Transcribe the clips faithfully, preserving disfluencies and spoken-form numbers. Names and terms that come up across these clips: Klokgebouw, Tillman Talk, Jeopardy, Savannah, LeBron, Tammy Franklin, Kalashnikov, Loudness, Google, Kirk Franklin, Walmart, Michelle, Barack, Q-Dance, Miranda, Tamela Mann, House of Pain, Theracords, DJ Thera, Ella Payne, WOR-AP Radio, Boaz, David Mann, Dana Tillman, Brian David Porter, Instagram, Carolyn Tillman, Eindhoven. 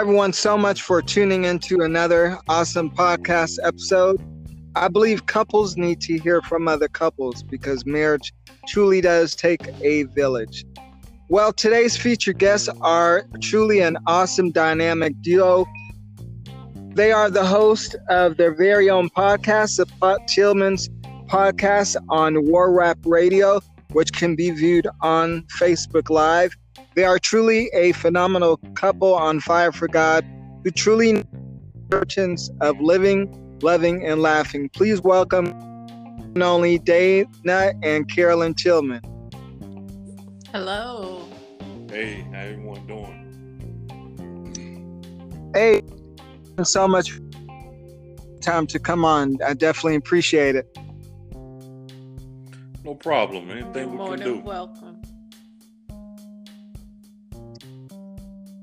everyone so much for tuning into another awesome podcast episode. I believe couples need to hear from other couples because marriage truly does take a village. Well, today's featured guests are truly an awesome dynamic duo. They are the host of their very own podcast, the Tillman's podcast on W O R-A P Radio, which can be viewed on Facebook Live. They are truly a phenomenal couple on fire for God who truly knows the importance of living, loving, and laughing. Please welcome not only Dana and Carolyn Tillman. Hello. Hey, how everyone doing? Hey, so much time to come on. I definitely appreciate it. No problem. Anything You're we more can than do. Welcome.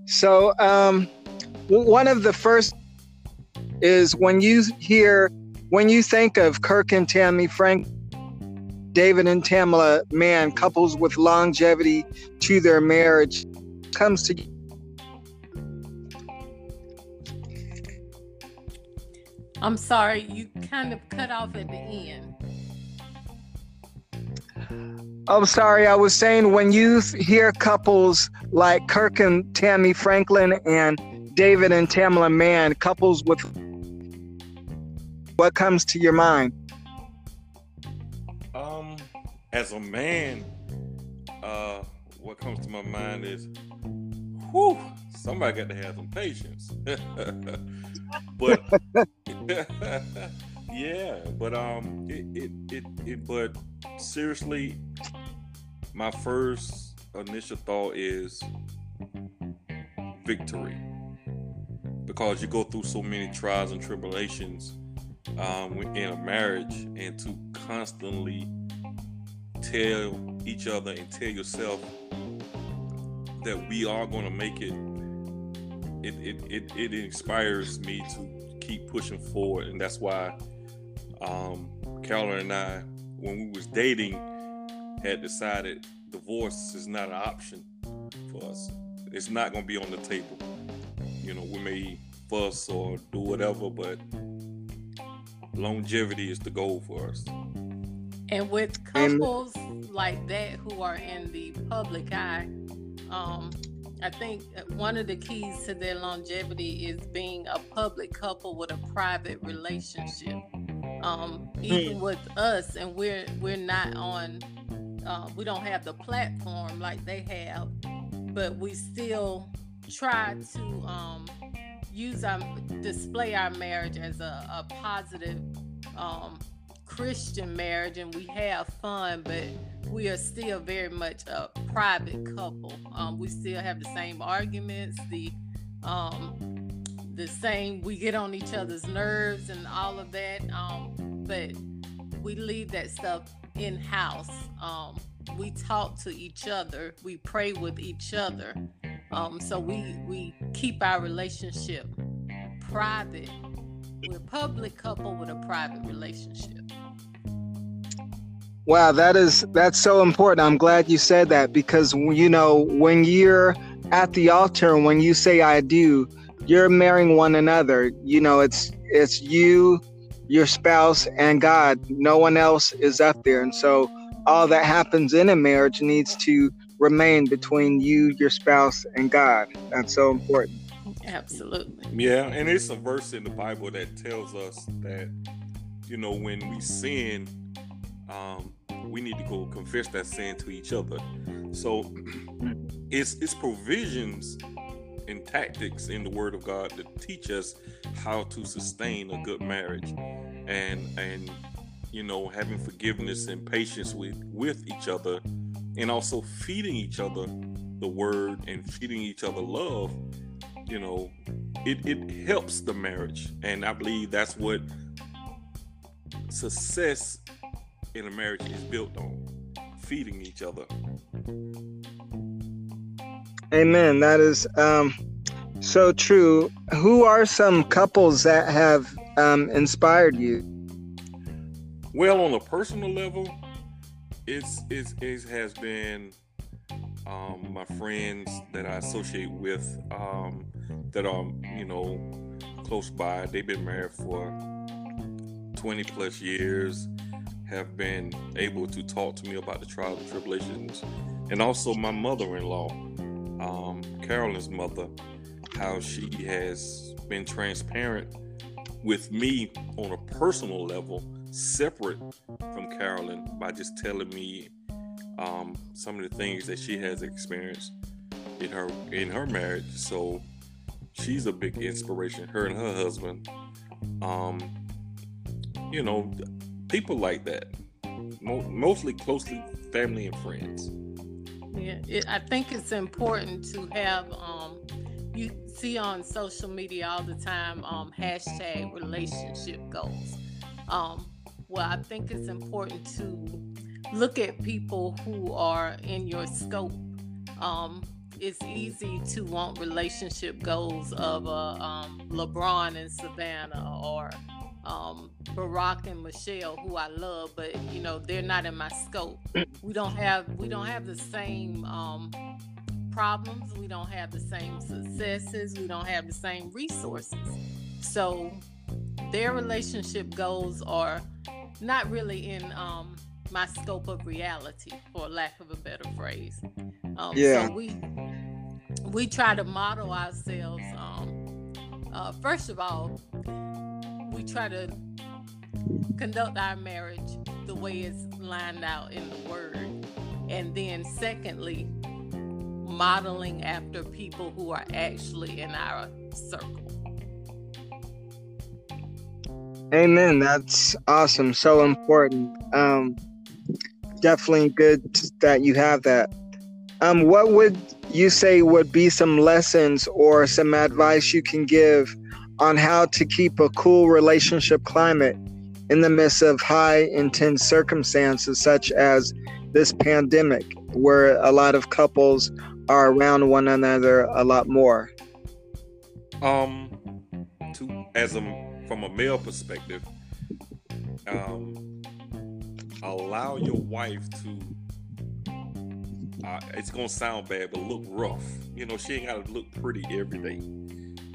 So, um, one of the first is when you hear, when you think of Kirk and Tammy Frank, David and Tamela Mann, couples with longevity to their marriage, comes to. I'm sorry, you kind of cut off at the end. I'm sorry, I was saying when you hear couples like Kirk and Tammy Franklin and David and Tamela Mann, couples with, what comes to your mind? Um, as a man, uh, what comes to my mind is, whew, somebody got to have some patience. But yeah, but um, it, it it it but seriously, my first initial thought is victory, because you go through so many trials and tribulations um, in a marriage, and to constantly tell each other and tell yourself that we are going to make it. It, it it it inspires me to keep pushing forward, and that's why um, Carolyn and I, when we was dating, had decided divorce is not an option for us. It's not going to be on the table. You know, we may fuss or do whatever, but longevity is the goal for us. And with couples and- like that who are in the public eye, um, I think one of the keys to their longevity is being a public couple with a private relationship. Um, even with us, and we're we're not on, uh, we don't have the platform like they have, but we still try to um, use our display our marriage as a, a positive um, Christian marriage, and we have fun, but we are still very much a private couple. Um, we still have the same arguments, the um, the same, we get on each other's nerves and all of that, um, but we leave that stuff in-house. Um, we talk to each other, we pray with each other, um, so we, we keep our relationship private. We're a public couple with a private relationship. Wow, that is, that's so important. I'm glad you said that, because, you know, when you're at the altar and when you say I do, you're marrying one another. You know, it's it's you, your spouse, and God. No one else is up there. And so all that happens in a marriage needs to remain between you, your spouse, and God. That's so important. Absolutely. Yeah, and it's a verse in the Bible that tells us that, you know, when we sin, um, we need to go confess that sin to each other. So it's it's provisions and tactics in the Word of God that teach us how to sustain a good marriage, and and you know, having forgiveness and patience with with each other, and also feeding each other the Word and feeding each other love. You know, it it helps the marriage, and I believe that's what success in a marriage is built on, feeding each other. Amen. That is um, so true. Who are some couples that have um, inspired you? Well, on a personal level, it's, it's it has been um, my friends that I associate with, um, that are, you know, close by. They've been married for twenty plus years, have been able to talk to me about the trials and tribulations. And also my mother-in-law, um, Carolyn's mother, how she has been transparent with me on a personal level, separate from Carolyn, by just telling me um, some of the things that she has experienced in her in her marriage. So she's a big inspiration, her and her husband. Um, you know, people like that, mo- mostly closely family and friends. Yeah, it, I think it's important to have, um, you see on social media all the time, um, hashtag relationship goals. Um, well, I think it's important to look at people who are in your scope. Um, it's easy to want relationship goals of uh, um, LeBron and Savannah, or um, Barack and Michelle, who I love, but you know, they're not in my scope. We don't have we don't have the same um, problems. We don't have the same successes. We don't have the same resources. So their relationship goals are not really in um, my scope of reality, for lack of a better phrase. Um, yeah. So we we try to model ourselves. Um, uh, first of all, we try to conduct our marriage the way it's lined out in the Word. And then secondly, modeling after people who are actually in our circle. Amen. That's awesome. So important. Um, definitely good that you have that. Um, what would you say would be some lessons or some advice you can give on how to keep a cool relationship climate in the midst of high intense circumstances such as this pandemic, where a lot of couples are around one another a lot more? Um, to, as a, from a male perspective, um, allow your wife to, uh, it's going to sound bad, but look rough. You know, she ain't got to look pretty every day.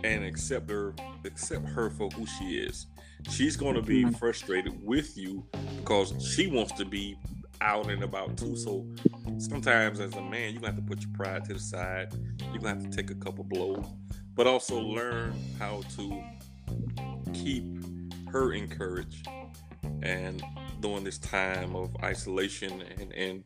And accept her, accept her for who she is. She's going to be frustrated with you because she wants to be out and about too. So sometimes as a man, you're going to have to put your pride to the side. You're going to have to take a couple blows, but also learn how to keep her encouraged. And during this time of isolation and, and,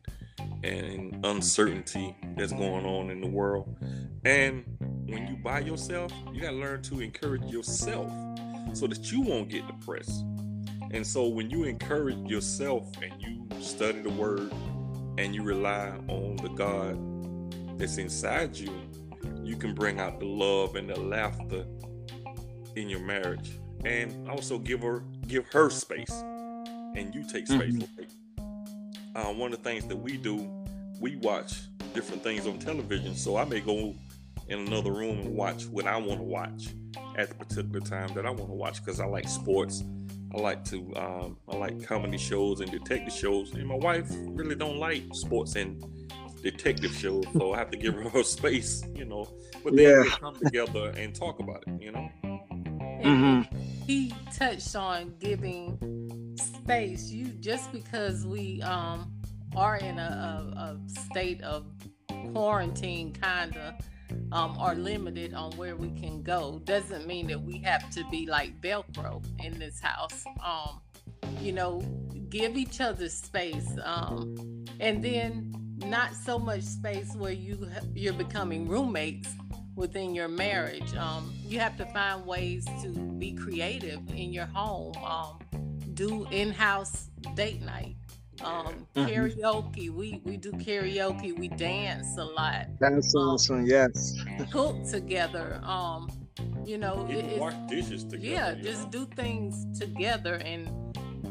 and uncertainty that's going on in the world. And when you by yourself, you got to learn to encourage yourself so that you won't get depressed. And so when you encourage yourself and you study the Word and you rely on the God that's inside you, you can bring out the love and the laughter in your marriage. And also give her give her space, and you take space. Mm-hmm. Uh, one of the things that we do, we watch different things on television. So I may go in another room and watch what I want to watch at the particular time that I want to watch, because I like sports. I like to, um, I like comedy shows and detective shows, and my wife really don't like sports and detective shows, so I have to give her her space, you know. But then yeah. we come together and talk about it, you know. Mm-hmm. He touched on giving space. You just because we um, are in a, a, a state of quarantine, kinda. Um, are limited on where we can go, doesn't mean that we have to be like Velcro in this house. Um, you know, give each other space, um, and then not so much space where you you're becoming roommates within your marriage. Um, you have to find ways to be creative in your home. Um, do in-house date night. Um, karaoke. We we do karaoke. We dance a lot. That's um, awesome. Yes. Cook together. Um, you know, it, wash dishes together. Yeah, just know? do things together and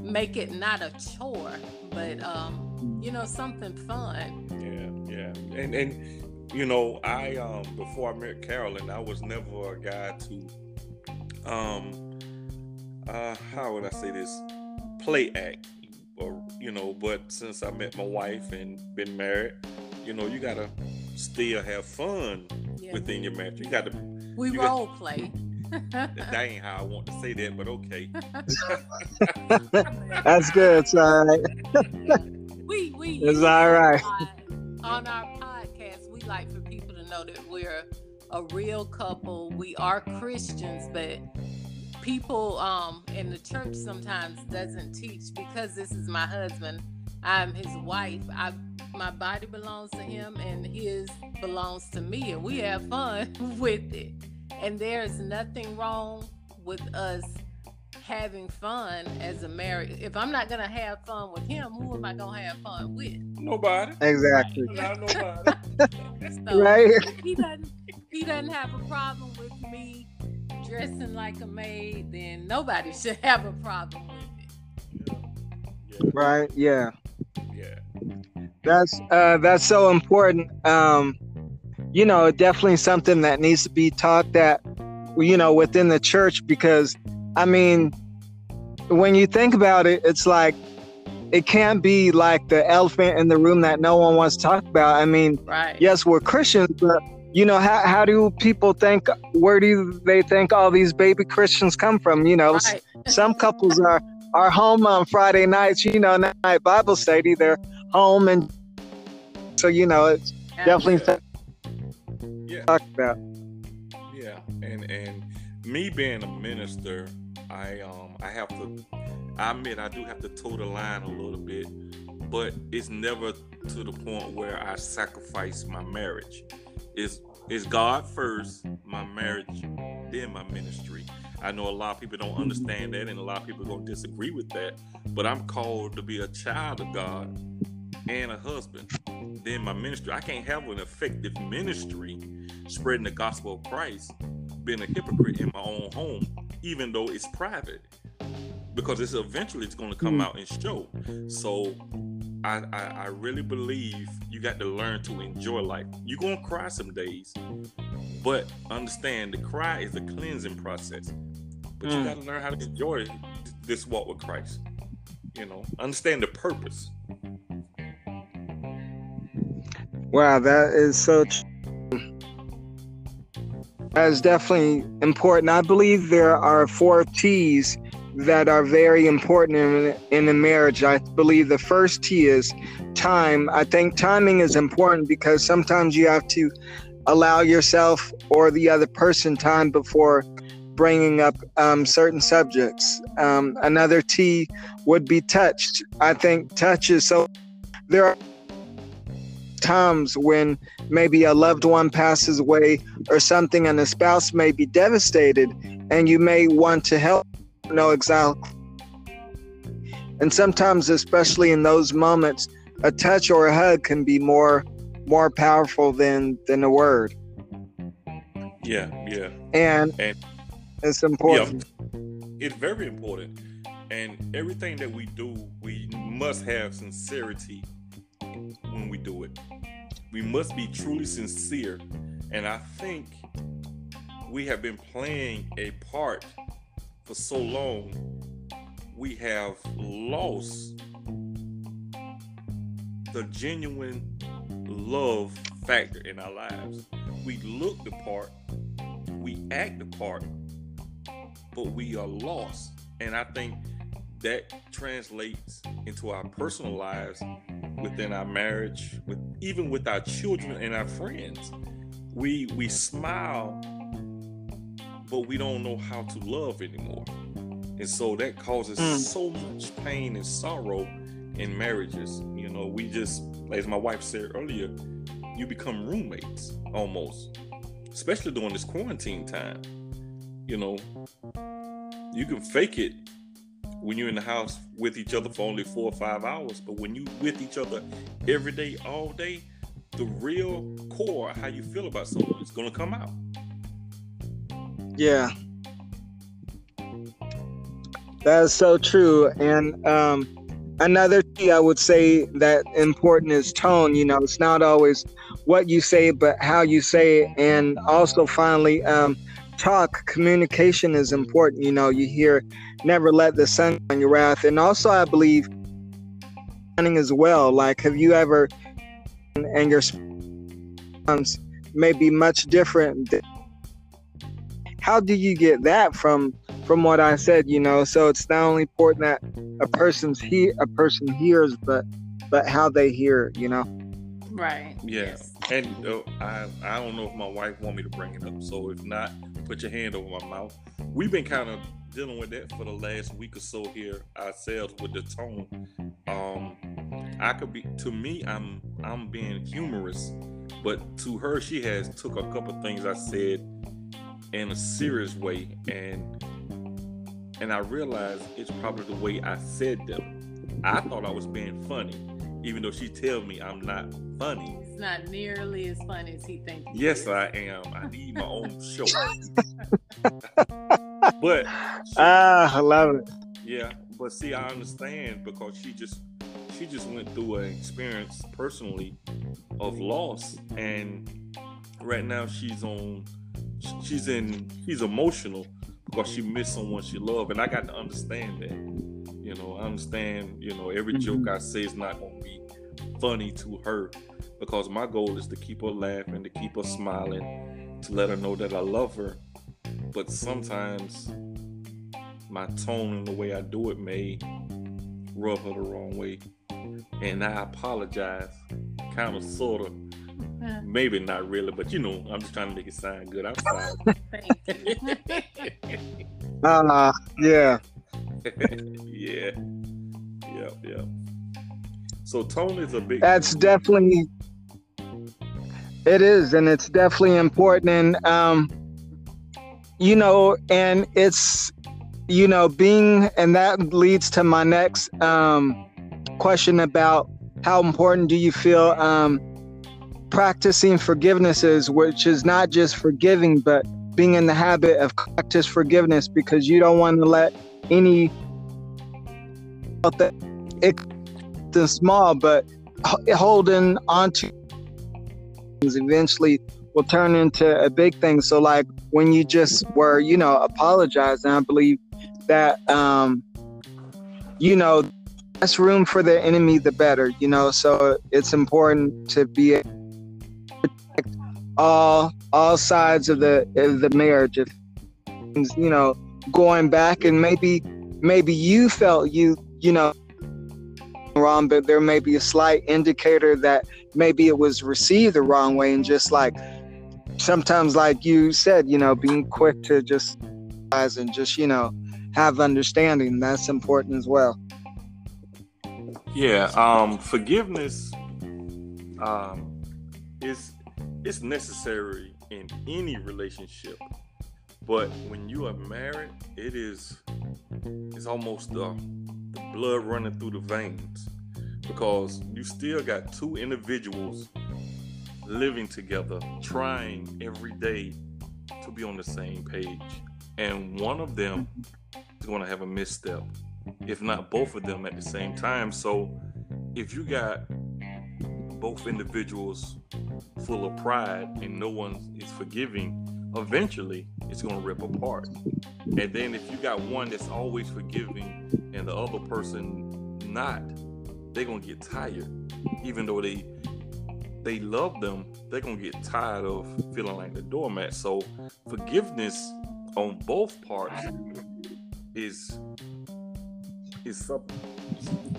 make it not a chore, but um, you know, something fun. Yeah, yeah, and and you know, I um before I met Carolyn, I was never a guy to um uh how would I say this play act. Or, you know, but since I met my wife and been married, you know, you gotta still have fun yeah. within your marriage. You gotta We you role got, play. That ain't how I want to say that, but okay. That's good. It's all right. we we it's all right. On, on our podcast, we like for people to know that we're a real couple. We are Christians, but people um in the church sometimes doesn't teach, because this is my husband. I'm his wife. I my body belongs to him, and his belongs to me, and we have fun with it. And there is nothing wrong with us having fun as a married. If I'm not gonna have fun with him, who am I gonna have fun with? Nobody. Exactly. Not nobody. So right. He doesn't. He doesn't have a problem with me dressing like a maid. Then nobody should have a problem with it. Yeah. Yeah. Right. Yeah. Yeah. That's uh, that's so important. Um, you know, definitely something that needs to be taught, that, you know, within the church, because, I mean, when you think about it, it's like, it can't be like the elephant in the room that no one wants to talk about. I mean, right. Yes, we're Christians, but, you know, how how do people think, where do they think all these baby Christians come from? You know, right. Some couples are, are home on Friday nights, you know, not at Bible study, they're home, and so, you know, it's Absolutely. definitely yeah. talk about. Yeah, and and me being a minister, I um I have to, I admit I do have to toe the line a little bit, but it's never to the point where I sacrifice my marriage. It's it's God first, my marriage, then my ministry. I know a lot of people don't understand that, and a lot of people are going to disagree with that, but I'm called to be a child of God and a husband, then my ministry. I can't have an effective ministry spreading the gospel of Christ being a hypocrite in my own home, even though it's private, because it's eventually it's going to come out and show. So I, I, I really believe you got to learn to enjoy life. You're going to cry some days, but understand the cry is a cleansing process. But you mm. got to learn how to enjoy this walk with Christ. You know, understand the purpose. Wow, that is so true. That is definitely important. I believe there are four T's that are very important in, in a marriage. I believe the first T is time. I think timing is important, because sometimes you have to allow yourself or the other person time before bringing up um, certain subjects. Um, another T would be touched. I think touch is so... There are times when maybe a loved one passes away or something, and the spouse may be devastated, and you may want to help. No exile. And sometimes, especially in those moments, a touch or a hug can be more more powerful than than a word. Yeah, yeah. And, and it's important. Yeah, it's very important. And everything that we do, we must have sincerity when we do it. We must be truly sincere. And I think we have been playing a part for so long. We have lost the genuine love factor in our lives. We look the part, we act the part, but we are lost. And I think that translates into our personal lives, within our marriage, with even with our children and our friends. We we smile, but we don't know how to love anymore. And so that causes mm. so much pain and sorrow in marriages. You know, we just, as my wife said earlier, you become roommates almost, especially during this quarantine time. You know, you can fake it when you're in the house with each other for only four or five hours, but when you're with each other every day, all day, the real core, how you feel about someone, is gonna come out. Yeah, that is so true. And um, another thing I would say that important is tone. You know, it's not always what you say, but how you say it. And also, finally, um, talk. Communication is important. You know, you hear, never let the sun on your wrath. And also, I believe planning as well. Like, have you ever, and your response may be much different than how do you get that from from what I said, you know? So it's not only important that a person's he a person hears, but but how they hear it, you know? Right. Yeah. Yes. And uh, I I don't know if my wife want me to bring it up. So if not, put your hand over my mouth. We've been kind of dealing with that for the last week or so here ourselves with the tone. Um, I could be to me, I'm I'm being humorous, but to her, she has took a couple things I said in a serious way, and and I realized it's probably the way I said them. I thought I was being funny, even though she tells me I'm not funny. It's not nearly as funny as he thinks. Yes, is. I am. I need my own show. But ah, I love it. Yeah, but see, I understand because she just she just went through an experience personally of loss, and right now she's on she's in she's emotional because she missed someone she loved, and I got to understand that. You know, I understand. You know, every mm-hmm. joke I say is not going to be funny to her, because my goal is to keep her laughing, to keep her smiling, to let her know that I love her. But sometimes my tone and the way I do it may rub her the wrong way, and I apologize, kind of, sort of, maybe not really, but you know, I'm just trying to make it sound good. I'm sorry. uh, yeah. yeah. Yeah. Yeah. So tone is a big. That's definitely. It is, and it's definitely important, and um, you know, and it's, you know, being, and that leads to my next um, question about how important do you feel um, practicing forgiveness is, which is not just forgiving, but being in the habit of practice forgiveness, because you don't want to let any. It, and small, but holding onto things eventually will turn into a big thing. So like when you just were, you know, apologizing, I believe that, um, you know, the less room for the enemy, the better, you know, so it's important to be able to protect all, all sides of the, of the marriage. If, you know, going back and maybe, maybe you felt you, you know, wrong, but there may be a slight indicator that maybe it was received the wrong way, and just like sometimes, like you said, you know, being quick to just eyes and just, you know, have understanding, that's important as well. Yeah, um, forgiveness um, is it's necessary in any relationship, but when you are married, it is it's almost the uh, blood running through the veins, because you still got two individuals living together, trying every day to be on the same page, and one of them is going to have a misstep, if not both of them at the same time. So if you got both individuals full of pride and no one is forgiving, eventually it's going to rip apart. And then if you got one that's always forgiving and the other person not, they're going to get tired. Even though they they love them, they're going to get tired of feeling like the doormat. So forgiveness on both parts is is something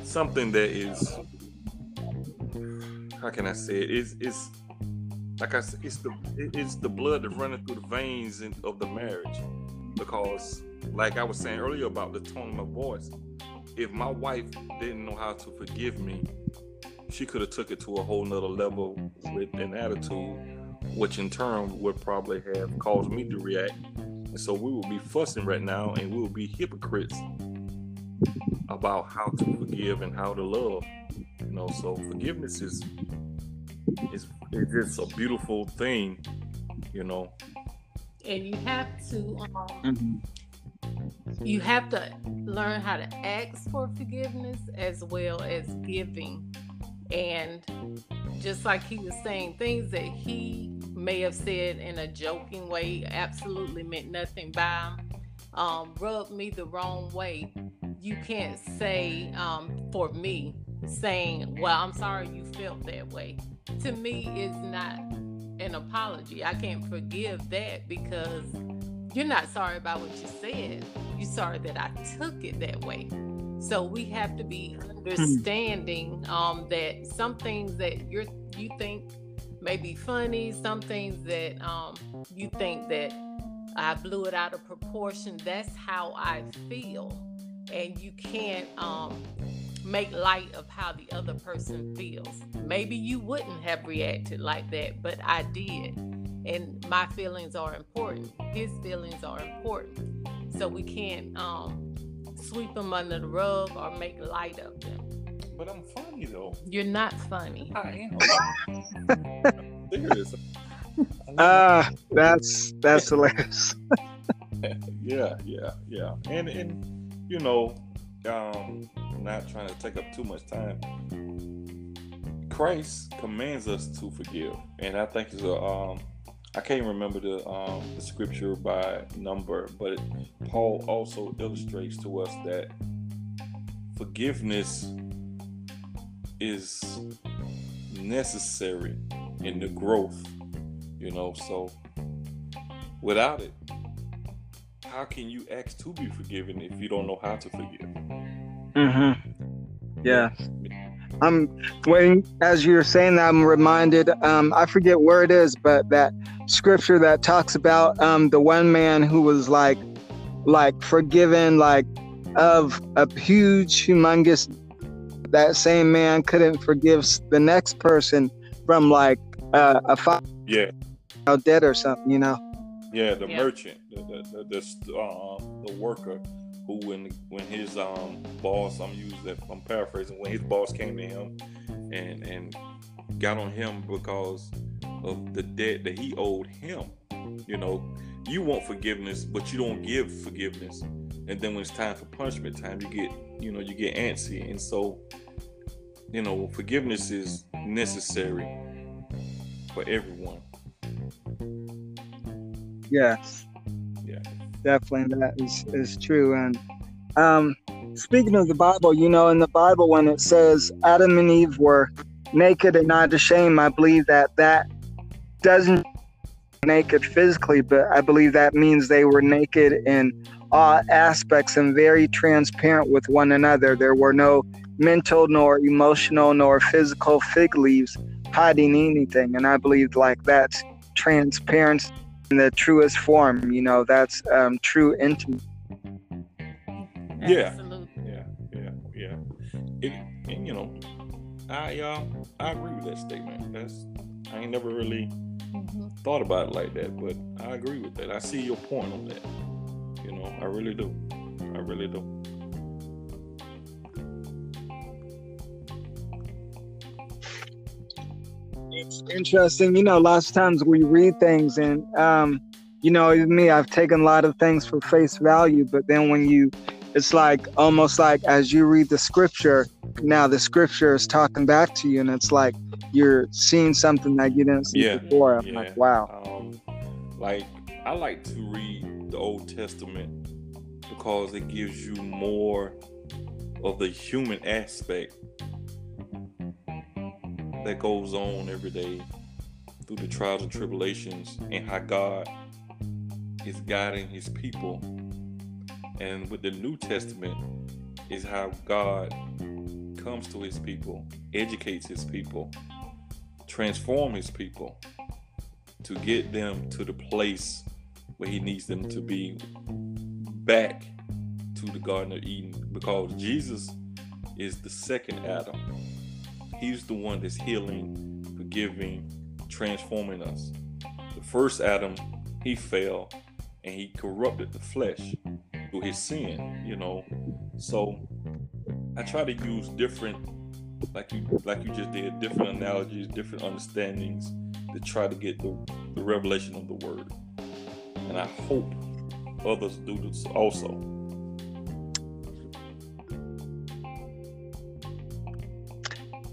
something that is, how can I say it? It's, it's like I said, it's the it's the blood that's running through the veins in, of the marriage. Because, like I was saying earlier about the tone of my voice, if my wife didn't know how to forgive me, she could have took it to a whole nother level with an attitude, which in turn would probably have caused me to react. And so we will be fussing right now, and we will be hypocrites about how to forgive and how to love. You know, so forgiveness is is it's just a beautiful thing, you know. And you have to, um, mm-hmm. you have to learn how to ask for forgiveness as well as giving. And just like he was saying, things that he may have said in a joking way, absolutely meant nothing by him, um, rubbed me the wrong way. You can't say, um, for me, saying, well, I'm sorry you felt that way. To me, it's not an apology. I can't forgive that because you're not sorry about what you said. You're sorry that I took it that way. So we have to be understanding um, that some things that you're, you think may be funny, some things that um, you think that I blew it out of proportion, that's how I feel. And you can't um, make light of how the other person feels. Maybe you wouldn't have reacted like that, but I did. And my feelings are important. His feelings are important. So we can't um, sweep them under the rug or make light of them. But I'm funny, though. You're not funny. I am. Seriously. Ah, uh, that's that's hilarious. yeah, yeah, yeah. And and you know, um, I'm not trying to take up too much time. Christ commands us to forgive, and I think it's a um, I can't remember the um the scripture by number, but Paul also illustrates to us that forgiveness is necessary in the growth. You know, so without it, how can you ask to be forgiven if you don't know how to forgive? Mm-hmm. Yeah. I'm when as you're saying that, I'm reminded, um, I forget where it is, but that scripture that talks about um, the one man who was like, like forgiven, like of a huge, humongous, that same man couldn't forgive the next person from like uh, a five. Yeah. Dead or something, you know. Yeah, the yeah. merchant, the the the, the, uh, the worker, who when when his um boss, I'm using that, I'm paraphrasing, when his boss came to him and and got on him because of the debt that he owed him. You know, you want forgiveness, but you don't give forgiveness, and then when it's time for punishment time, you get you know you get antsy, and so you know forgiveness is necessary for everyone. Yes. Yeah. Definitely, that is, is true. And um, speaking of the Bible, you know, in the Bible when it says Adam and Eve were naked and not ashamed, I believe that that doesn't naked physically, but I believe that means they were naked in all aspects and very transparent with one another. There were no mental nor emotional nor physical fig leaves hiding anything, and I believe like that's transparency in the truest form, you know, that's um, true intimacy. Yeah, yeah, yeah, yeah. It, and you know, I uh, I agree with that statement. That's I ain't never really mm-hmm. thought about it like that, but I agree with that. I see your point on that. You know, I really do. I really do. It's interesting, you know, lots of times we read things and, um, you know, even me, I've taken a lot of things for face value, but then when you, it's like, almost like as you read the scripture, now the scripture is talking back to you and it's like, you're seeing something that you didn't see yeah, before. I'm yeah. like, wow. Um, like, I like to read the Old Testament because it gives you more of the human aspect that goes on every day through the trials and tribulations and how God is guiding his people. And with the New Testament is how God comes to his people, educates his people, transforms his people to get them to the place where he needs them to be, back to the Garden of Eden, because Jesus is the second Adam. He's the one that's healing, forgiving, transforming us. The first Adam, he fell and he corrupted the flesh through his sin, you know. So I try to use different, like you like you just did, different analogies, different understandings to try to get the, the revelation of the word. And I hope others do this also.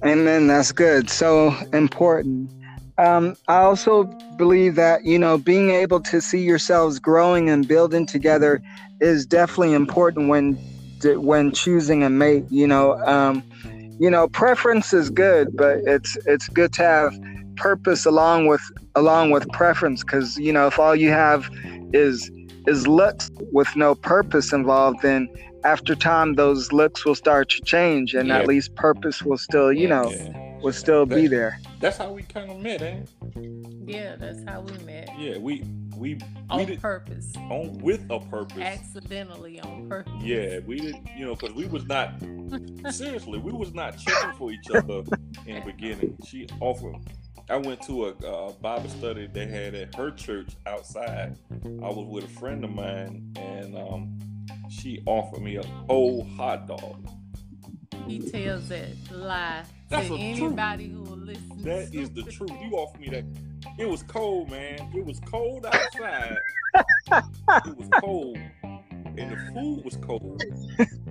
Amen. That's good. So important. Um, I also believe that, you know, being able to see yourselves growing and building together is definitely important when when choosing a mate. You know, um, you know, preference is good, but it's it's good to have purpose along with along with preference, because, you know, if all you have is is looks with no purpose involved, then after time, those looks will start to change, and yeah. at least purpose will still, you know, yeah. will still that, be there. That's how we kind of met, ain't it? Yeah, that's how we met. Yeah, we we, we on did, purpose, on with a purpose, accidentally on purpose. Yeah, we didn't, you know, because we was not seriously, we was not checking for each other in the beginning. She offered. I went to a uh, Bible study they had at her church outside. I was with a friend of mine, and um, she offered me a old hot dog. He tells that lie That's to anybody truth. Who will listen. That to is the truth. You offered me that. It was cold, man. It was cold outside. It was cold, and the food was cold.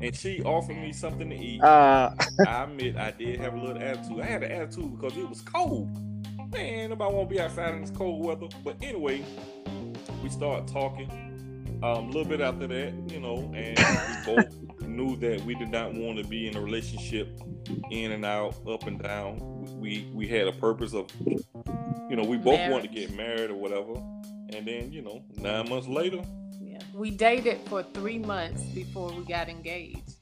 And she offered me something to eat. Uh, I admit I did have a little attitude. I had an attitude because it was cold. Man, nobody want to be outside in this cold weather. But anyway, we started talking um, a little bit after that, you know, and we both knew that we did not want to be in a relationship in and out, up and down. We we had a purpose of, you know, we both marriage. wanted to get married or whatever. And then, you know, nine months later. Yeah, we dated for three months before we got engaged.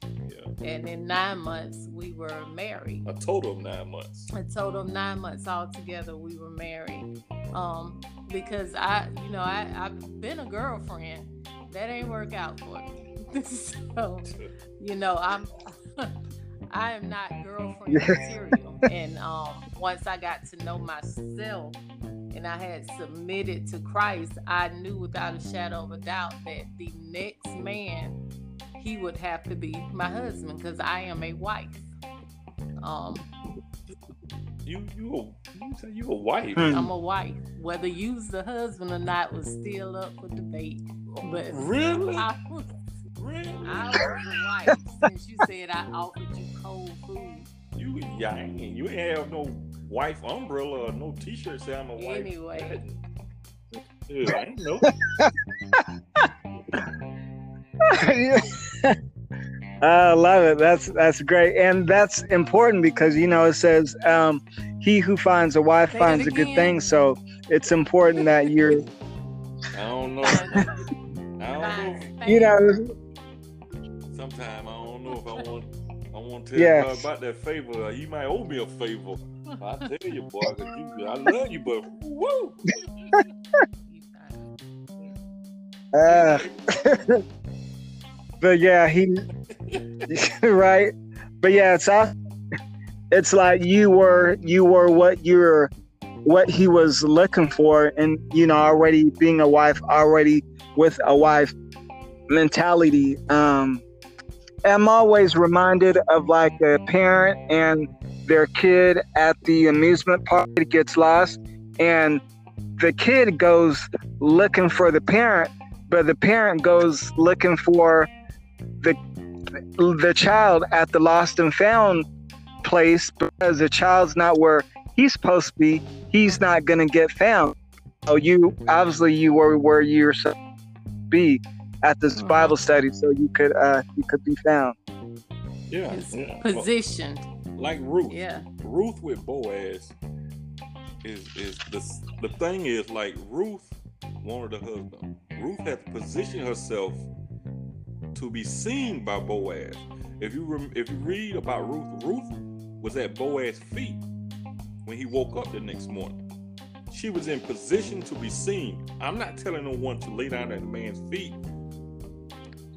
And in nine months, we were married. A total of nine months. A total of nine months altogether, we were married. Um, because I, you know, I, I've been a girlfriend. That ain't work out for me. So, you know, I'm, I am not girlfriend material. And um, once I got to know myself and I had submitted to Christ, I knew without a shadow of a doubt that the next man, he would have to be my husband, because I am a wife. Um, you you a, you say you a wife? I'm a wife. Whether you's the husband or not was still up for debate. But really, I was, really, I was a wife. Since you said I offered you cold food, you ain't you ain't have no wife umbrella or no T-shirt saying I'm a wife. Anyway, dude, I ain't know. I love it. That's that's great, and that's important because you know it says, um, "He who finds a wife Say finds a good thing." So it's important that you're. I don't know. I don't know. You know. Sometimes I don't know if I want. I want to tell yes. you about that favor. You might owe me a favor. I tell you, boy, you, I love you, but woo. Uh. But yeah, he, right? But yeah, it's all, it's like you were, you were what you're, what he was looking for. And, you know, already being a wife, already with a wife mentality. Um, I'm always reminded of like a parent and their kid at the amusement park gets lost. And the kid goes looking for the parent, but the parent goes looking for the the child at the lost and found place, because the child's not where he's supposed to be. He's not gonna get found. So you obviously you were where you're supposed to be at this mm-hmm. Bible study, so you could uh, you could be found. Yeah, yeah. Positioned like Ruth. Yeah, Ruth with Boaz is is the the thing is like Ruth wanted a husband. Ruth had positioned herself to be seen by Boaz. If you rem- if you read about Ruth, Ruth was at Boaz's feet when he woke up the next morning. She was in position to be seen. I'm not telling no one to lay down at a man's feet.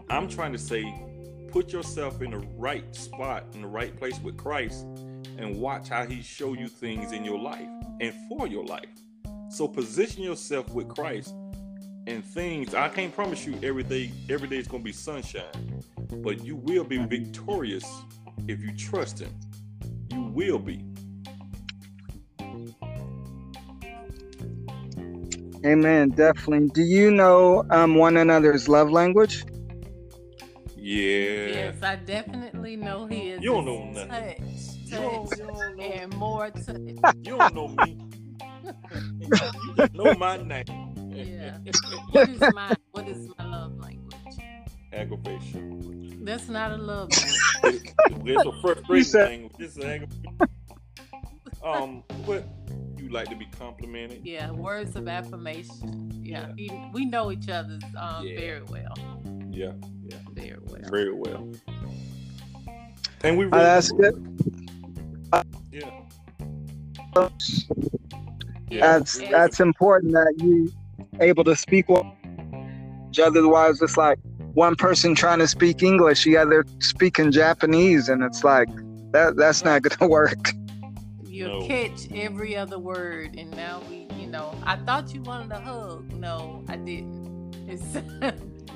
I'm trying to say, put yourself in the right spot, in the right place with Christ, and watch how he show you things in your life and for your life. So position yourself with Christ. And things, I can't promise you every day, every day is going to be sunshine, but you will be victorious if you trust him. You will be. Amen, definitely. Do you know um, one another's love language? Yeah. Yes, I definitely know his. You don't know nothing. Touch, touch, you don't know. And more touch. You don't know me. You don't know my name. Yeah. What is my what is my love language? Aggravation. That's not a love language. It's a frustration language. It's an aggravation. Um, but you like to be complimented. Yeah, words of affirmation. Yeah, yeah. We know each other um, yeah. very well. Yeah, yeah, very well. Very well. And we. Really, I ask it. Yeah. Yeah. That's yeah. that's important that you able to speak well. Otherwise, it's like one person trying to speak English, the other speaking Japanese, and it's like that that's not going to work. You'll no. catch every other word, and now we, you know, I thought you wanted a hug. No, I didn't. It's, yeah.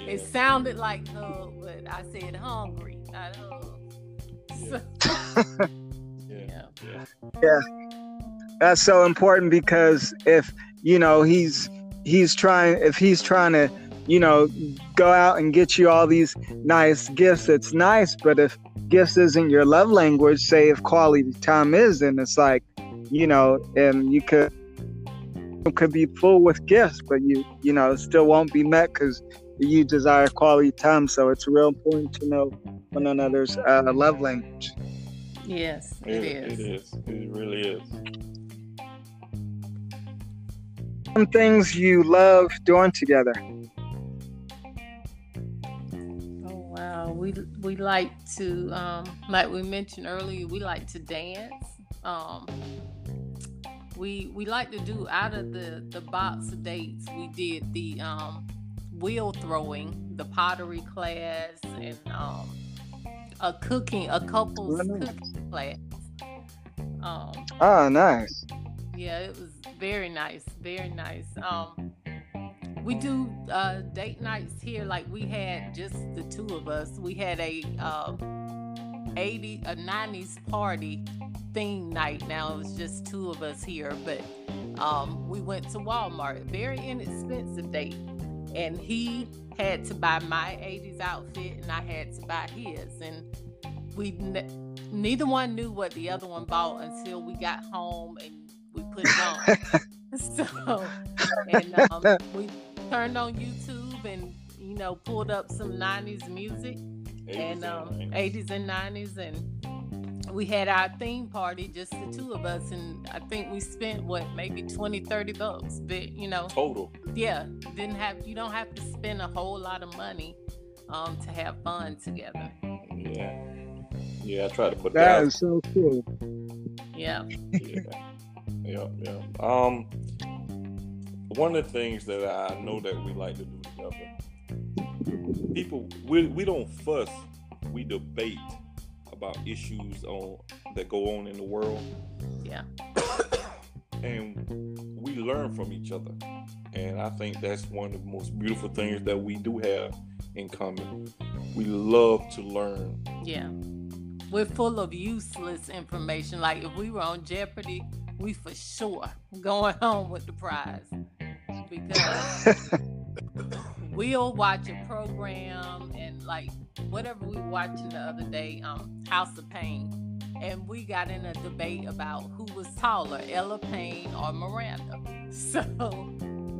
It sounded like hug, but I said hungry, not hug. Yeah. So, yeah. yeah, yeah, that's so important because if you know he's he's trying, if he's trying to, you know, go out and get you all these nice gifts, it's nice, but if gifts isn't your love language, say if quality time is, then it's like, you know, and you could could be full with gifts, but you you know still won't be met because you desire quality time. So it's real important to know one another's uh, love language. Yes, it, it is. It is. It really is. Some things you love doing together. We we like to, um, like we mentioned earlier, we like to dance. Um, we we like to do, out of the, the box dates, we did the um, wheel throwing, the pottery class, and um, a cooking, a couple's cooking class. Um, oh, nice. Yeah, it was very nice, very nice. Um, We do uh, date nights here. Like we had just the two of us. We had a uh, eighty, a nineties party theme night. Now it was just two of us here, but um, we went to Walmart. Very inexpensive date, and he had to buy my eighties outfit, and I had to buy his, and we ne- neither one knew what the other one bought until we got home and we put it on. So and um, we. turned on YouTube and, you know, pulled up some nineties music, and um, eighties and nineties, and we had our theme party, just the two of us, and I think we spent what, maybe twenty, thirty bucks, but, you know, total. Yeah, didn't have you don't have to spend a whole lot of money um, to have fun together. Yeah, yeah, I try to put that. That is so cool. Yeah. Yeah. Yeah. Yeah. Um. One of the things that I know that we like to do together, people, we we don't fuss, we debate about issues on that go on in the world. Yeah. And we learn from each other. And I think that's one of the most beautiful things that we do have in common. We love to learn. Yeah. We're full of useless information. Like if we were on Jeopardy, we for sure going home with the prize. Because we'll watch a program, and like whatever we were watching the other day, um, House of Pain, and we got in a debate about who was taller, Ella Payne or Miranda. So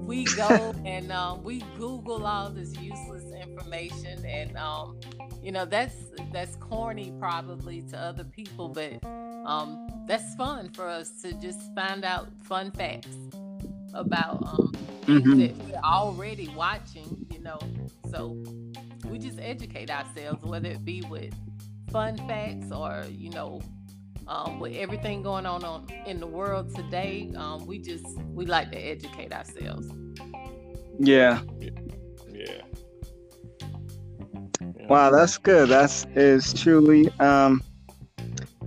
we go and um, we Google all this useless information, and um, you know that's that's corny probably to other people, but um, that's fun for us to just find out fun facts about um mm-hmm. that we're already watching, you know. So we just educate ourselves, whether it be with fun facts or, you know, um with everything going on, on in the world today. Um we just we like to educate ourselves. Yeah. Yeah. Yeah. Wow, that's good. That's is truly um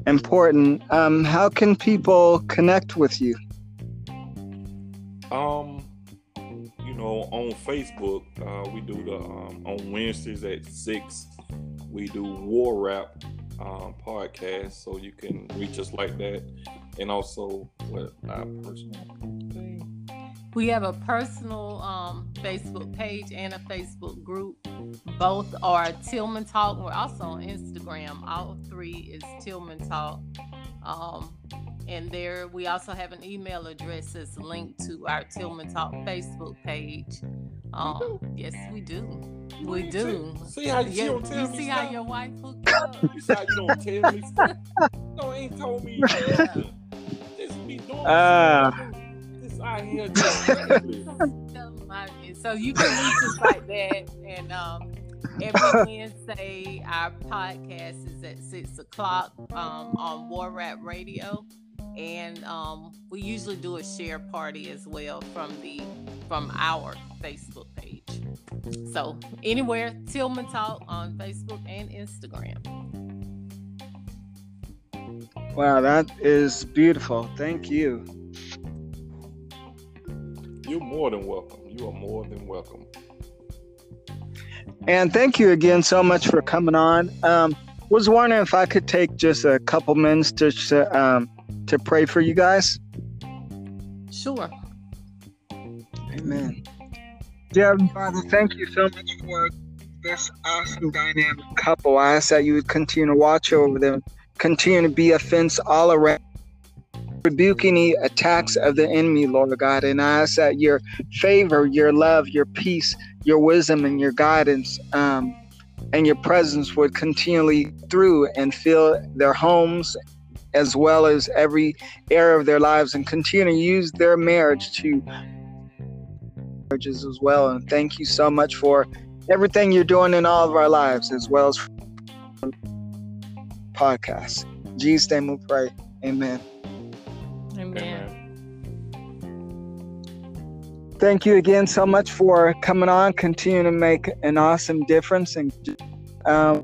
important. Um how can people connect with you? Um, you know, on Facebook, uh, we do the um, on Wednesdays at six, we do W O R-A P um, podcast, so you can reach us like that. And also, what our personal thing. We have a personal um, Facebook page and a Facebook group. Both are Tillman Talk. We're also on Instagram. All three is Tillman Talk. Um, And there, we also have an email address that's linked to our Tillman Talk Facebook page. Um, yes, we do. We do. See, see how you, yeah, don't tell you me. You see stuff? How your wife hooked up. You see how you don't tell me. Stuff? No, ain't told me. Yeah. Just be doing. Ah. Uh, out here just randomly. So you can reach us like that. And um, every Wednesday, our podcast is at six o'clock um, on W O R-A P Radio. And um, we usually do a share party as well from the from our Facebook page. So anywhere, Tillman Talk on Facebook and Instagram. Wow, that is beautiful. Thank you. You're more than welcome. You are more than welcome. And thank you again so much for coming on. Um, was wondering if I could take just a couple minutes to to, um, to pray for you guys. Sure. Amen. Dear Father, thank you so much for this awesome dynamic couple. I ask that you would continue to watch over them, continue to be a fence all around, rebuke any attacks of the enemy, Lord God. And I ask that your favor, your love, your peace, your wisdom, and your guidance um, and your presence would continually through and fill their homes as well as every area of their lives, and continue to use their marriage to marriages as well. And thank you so much for everything you're doing in all of our lives as well as for podcasts. In Jesus' name we pray. Amen. Amen. Thank you again so much for coming on. Continue to make an awesome difference and um,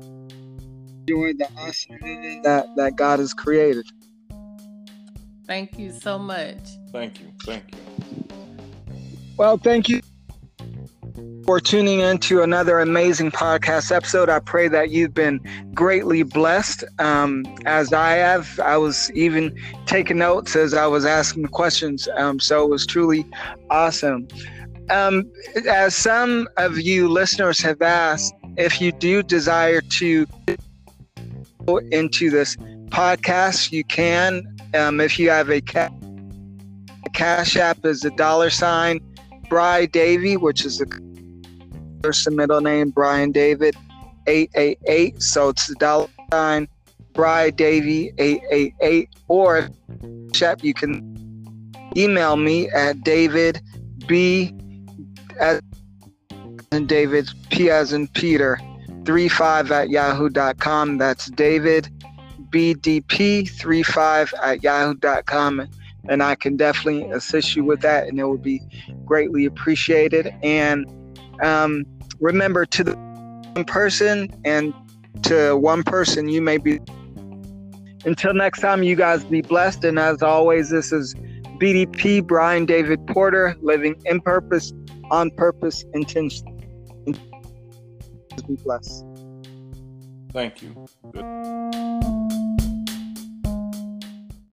enjoy the awesomeness that, that God has created. Thank you so much. Thank you. Thank you. Well, thank you for tuning in to another amazing podcast episode. I pray that you've been greatly blessed, um, as I have. I was even taking notes as I was asking questions, um, so it was truly awesome. Um, as some of you listeners have asked, if you do desire to go into this podcast, you can. Um, if you have a cash, cash app is the dollar sign Bri Davy, which is the first and middle name, Brian David, eight eight eight. So it's the dollar sign, Bri Davy, eight eight eight. Or you can email me at David B as in David, P as in Peter, thirty-five at yahoo dot com. That's David B D P thirty-five at yahoo dot com. And I can definitely assist you with that, and it would be greatly appreciated. And Um, remember, to the one person and to one person, you may be. Until next time, you guys be blessed. And as always, this is B D P, Brian David Porter, living in purpose, on purpose, intentionally. Be blessed. Thank you. Good.